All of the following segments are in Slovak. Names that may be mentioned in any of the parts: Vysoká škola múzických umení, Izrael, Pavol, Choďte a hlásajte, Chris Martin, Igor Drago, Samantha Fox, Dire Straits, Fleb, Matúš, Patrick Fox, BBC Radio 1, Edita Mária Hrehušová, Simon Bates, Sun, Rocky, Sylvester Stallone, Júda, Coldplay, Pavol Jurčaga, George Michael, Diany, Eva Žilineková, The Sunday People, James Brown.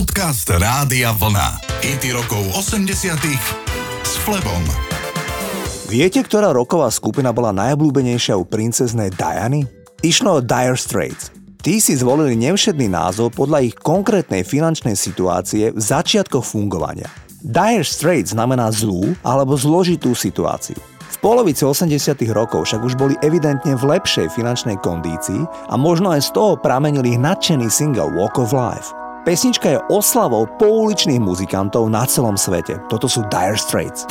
Podcast Rádia Vlna. Hity rokov 80-tých s Flebom. Viete, ktorá roková skupina bola najobľúbenejšia u princeznej Diany? Išlo o Dire Straits. Tí si zvolili nevšedný názov podľa ich konkrétnej finančnej situácie v začiatkoch fungovania. Dire Straits znamená zlú alebo zložitú situáciu. V polovici 80-tých rokov však už boli evidentne v lepšej finančnej kondícii a možno aj z toho pramenil ich nadšený single Walk of Life. Pesnička je oslavou pouličných muzikantov na celom svete. Toto sú Dire Straits.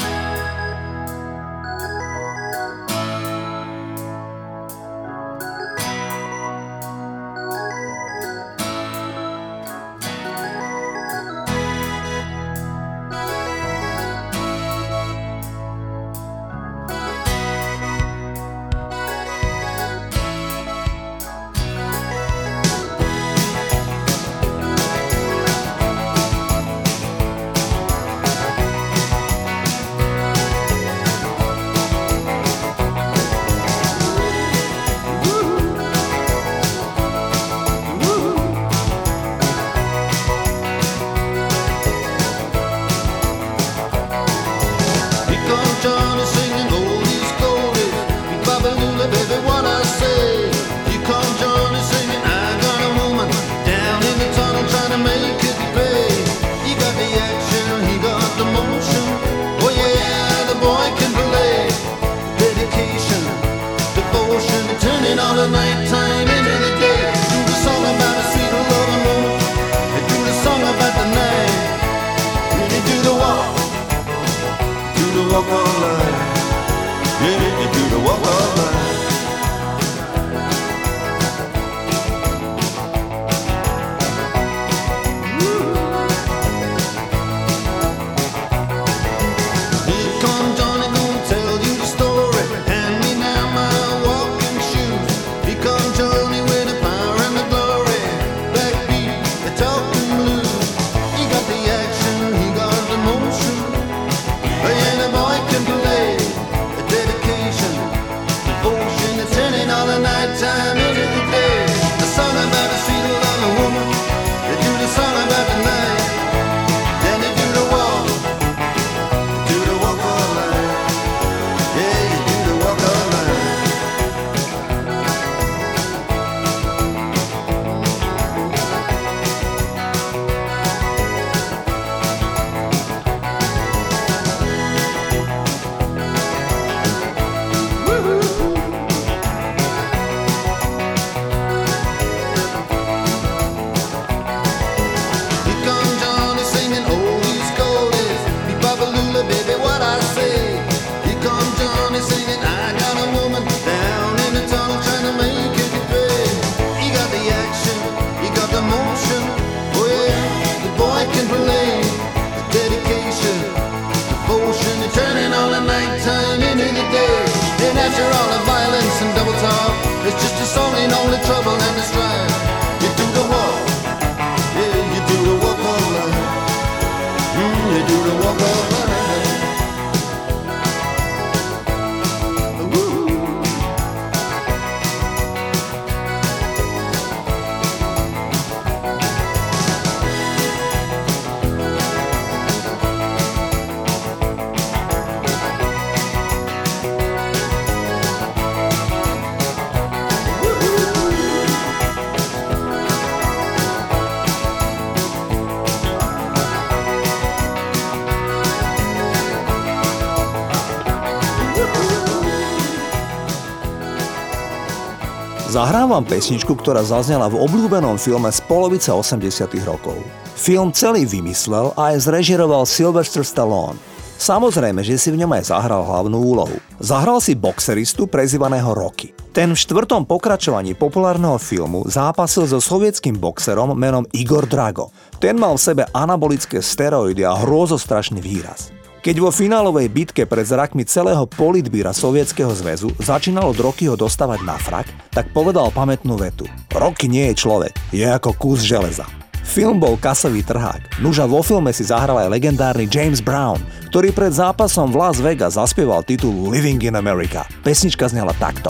Zahrám vám pesničku, ktorá zaznela v obľúbenom filme z polovice 80-tých rokov. Film celý vymyslel a aj zrežiroval Sylvester Stallone. Samozrejme, že si v ňom aj zahral hlavnú úlohu. Zahral si boxeristu prezývaného Rocky. Ten v štvrtom pokračovaní populárneho filmu zápasil so sovietským boxerom menom Igor Drago. Ten mal v sebe anabolické steroidy a hrôzostrašný výraz. Keď vo finálovej bitke pred zrakmi celého politbíra Sovietskeho zväzu začínalo od Rockyho dostávať na frak, tak povedal pamätnú vetu. Rocky nie je človek, je ako kus železa. Film bol kasový trhák. Nuža vo filme si zahral aj legendárny James Brown, ktorý pred zápasom v Las Vegas zaspieval titul Living in America. Pesnička znela takto.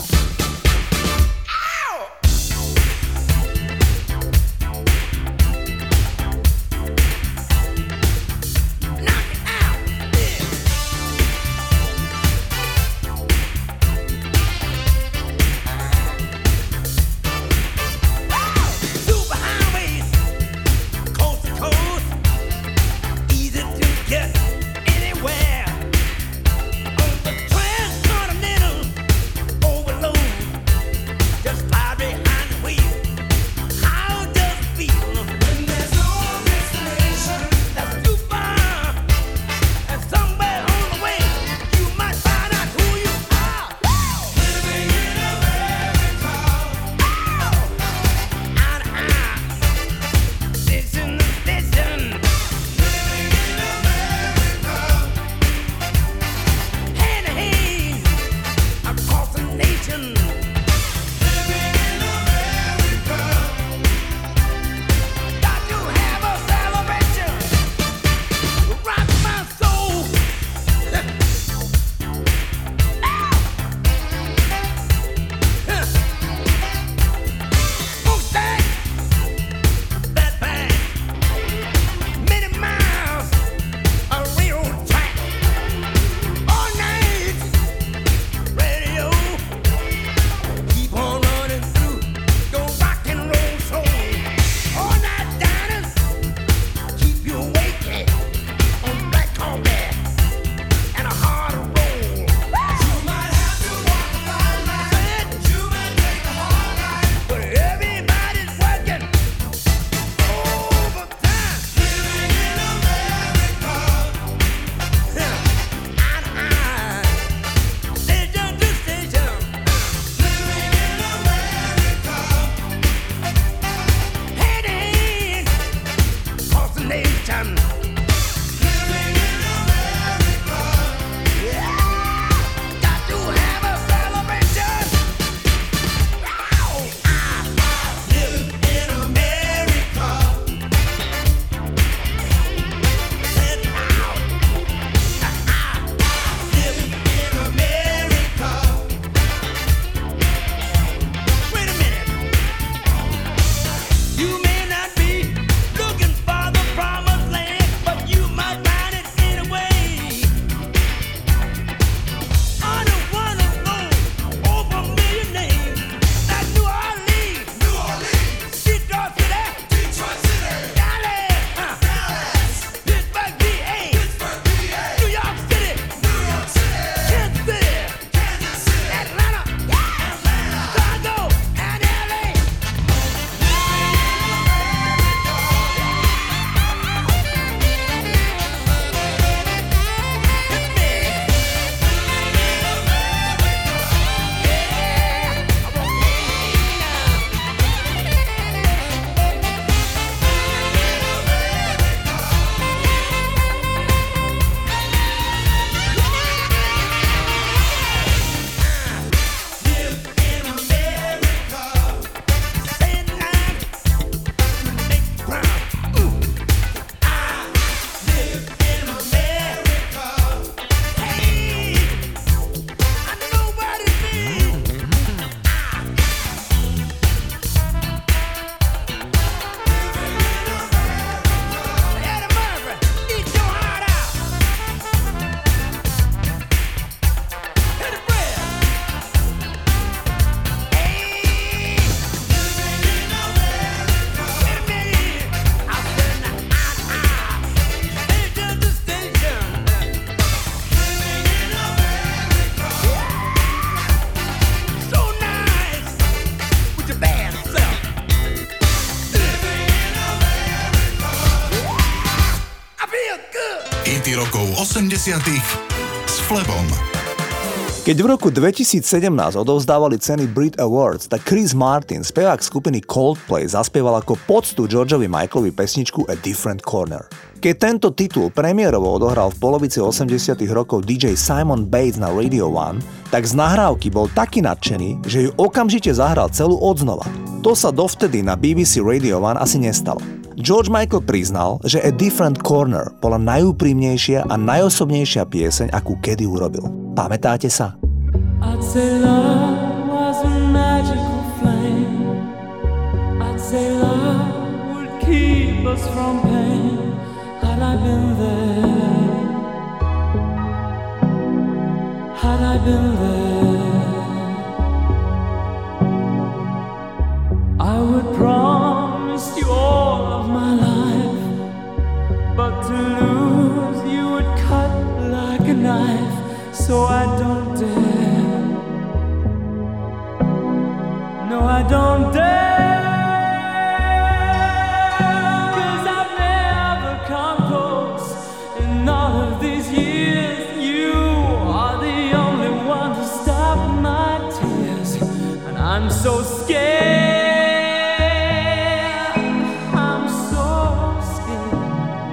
Satan. S Flebom. Keď v roku 2017 odovzdávali ceny Brit Awards, tak Chris Martin, spevák skupiny Coldplay, zaspieval ako poctu Georgeovi Michaelovi pesničku A Different Corner. Keď tento titul premiérovo odohral v polovici 80. rokov DJ Simon Bates na Radio 1, tak z nahrávky bol taký nadšený, že ju okamžite zahral celú odznova. To sa dovtedy na BBC Radio 1 asi nestalo. George Michael priznal, že A Different Corner bola najúprimnejšia a najosobnejšia pieseň, akú kedy urobil. Pamätáte sa? Had I been there, had I been there, I would promise you all of my life, but to lose you would cut like a knife, so I don't dare, no I don't dare. I'm so scared, I'm so scared.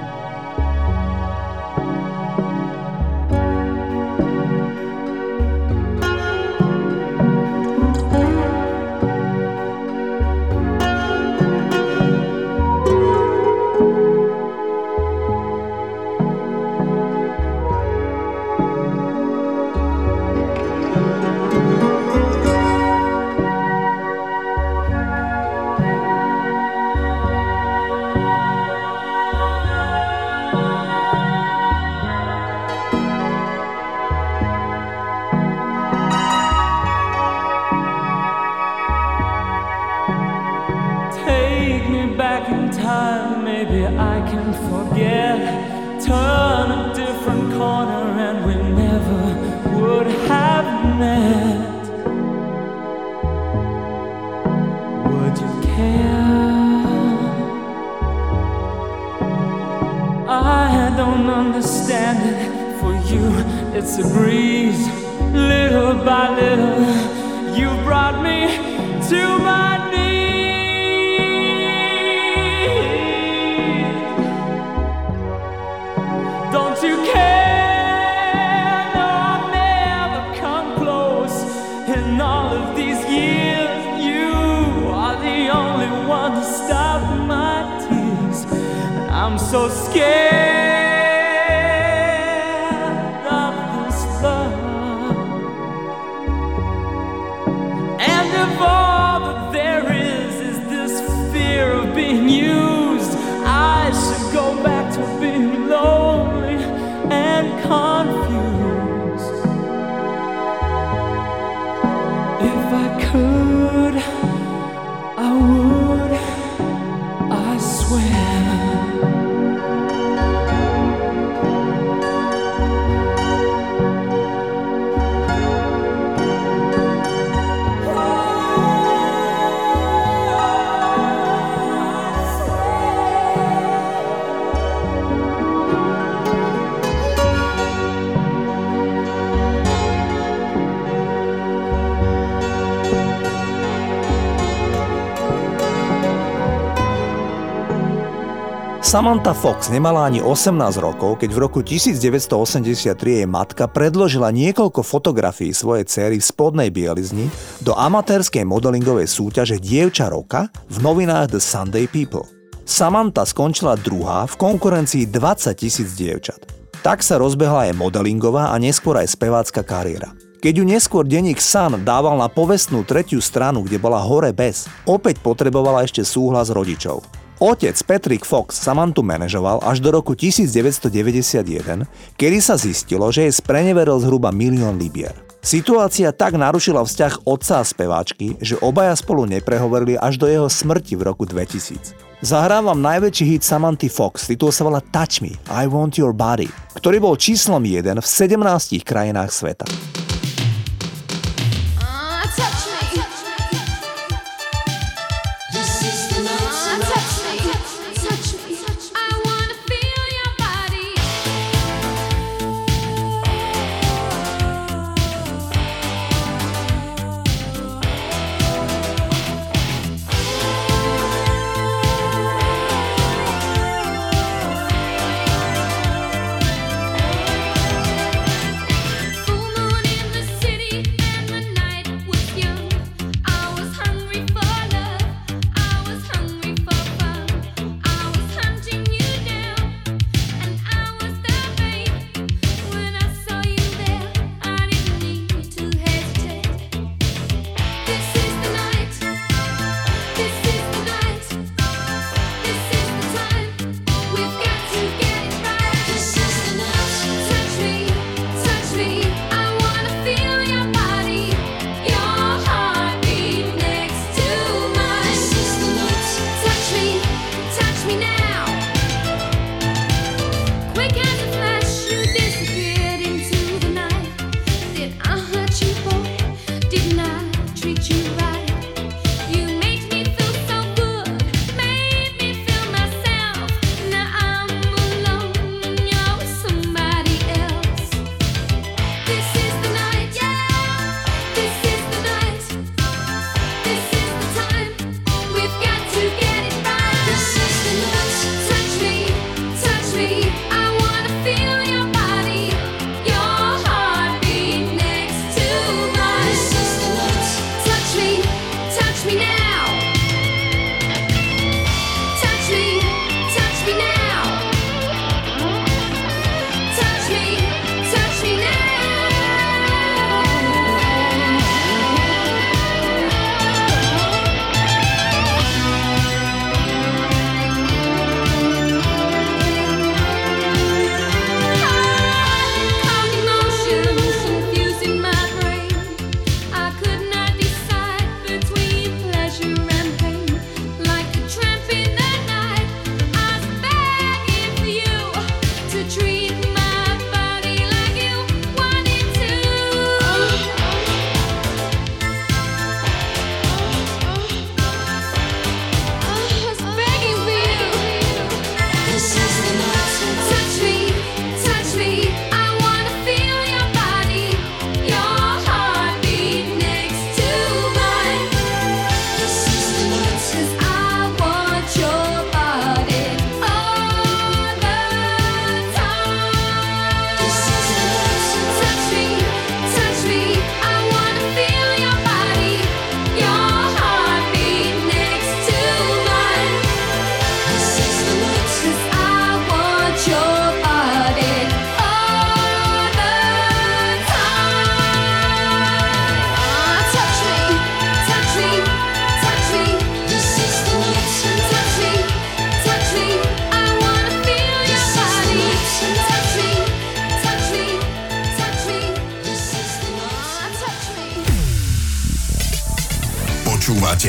Turn a different corner and we never would have met. Would you care? I don't understand it. For you it's a breeze. Little by little you brought me to my knees. I'm so scared of this love. And if all that there is this fear of being used, I should go back to being lonely and confused. If I could, I would, I swear. Samantha Fox nemala ani 18 rokov, keď v roku 1983 jej matka predložila niekoľko fotografií svojej dcery v spodnej bielizni do amatérskej modelingovej súťaže Dievča roka v novinách The Sunday People. Samantha skončila druhá v konkurencii 20,000 dievčat. Tak sa rozbehla aj modelingová a neskôr aj spevácka kariéra. Keď ju neskôr denník Sun dával na povestnú tretiu stranu, kde bola hore bez, opäť potrebovala ešte súhlas rodičov. Otec Patrick Fox Samanthu manažoval až do roku 1991, kedy sa zistilo, že jej spreneveril zhruba 1 000 000 libier. Situácia tak narušila vzťah otca a speváčky, že obaja spolu neprehovorili až do jeho smrti v roku 2000. Zahrávam najväčší hit Samanthy Fox, titul sa volá Touch Me, I Want Your Body, ktorý bol číslom 1 v 17 krajinách sveta. Full moon Počúvate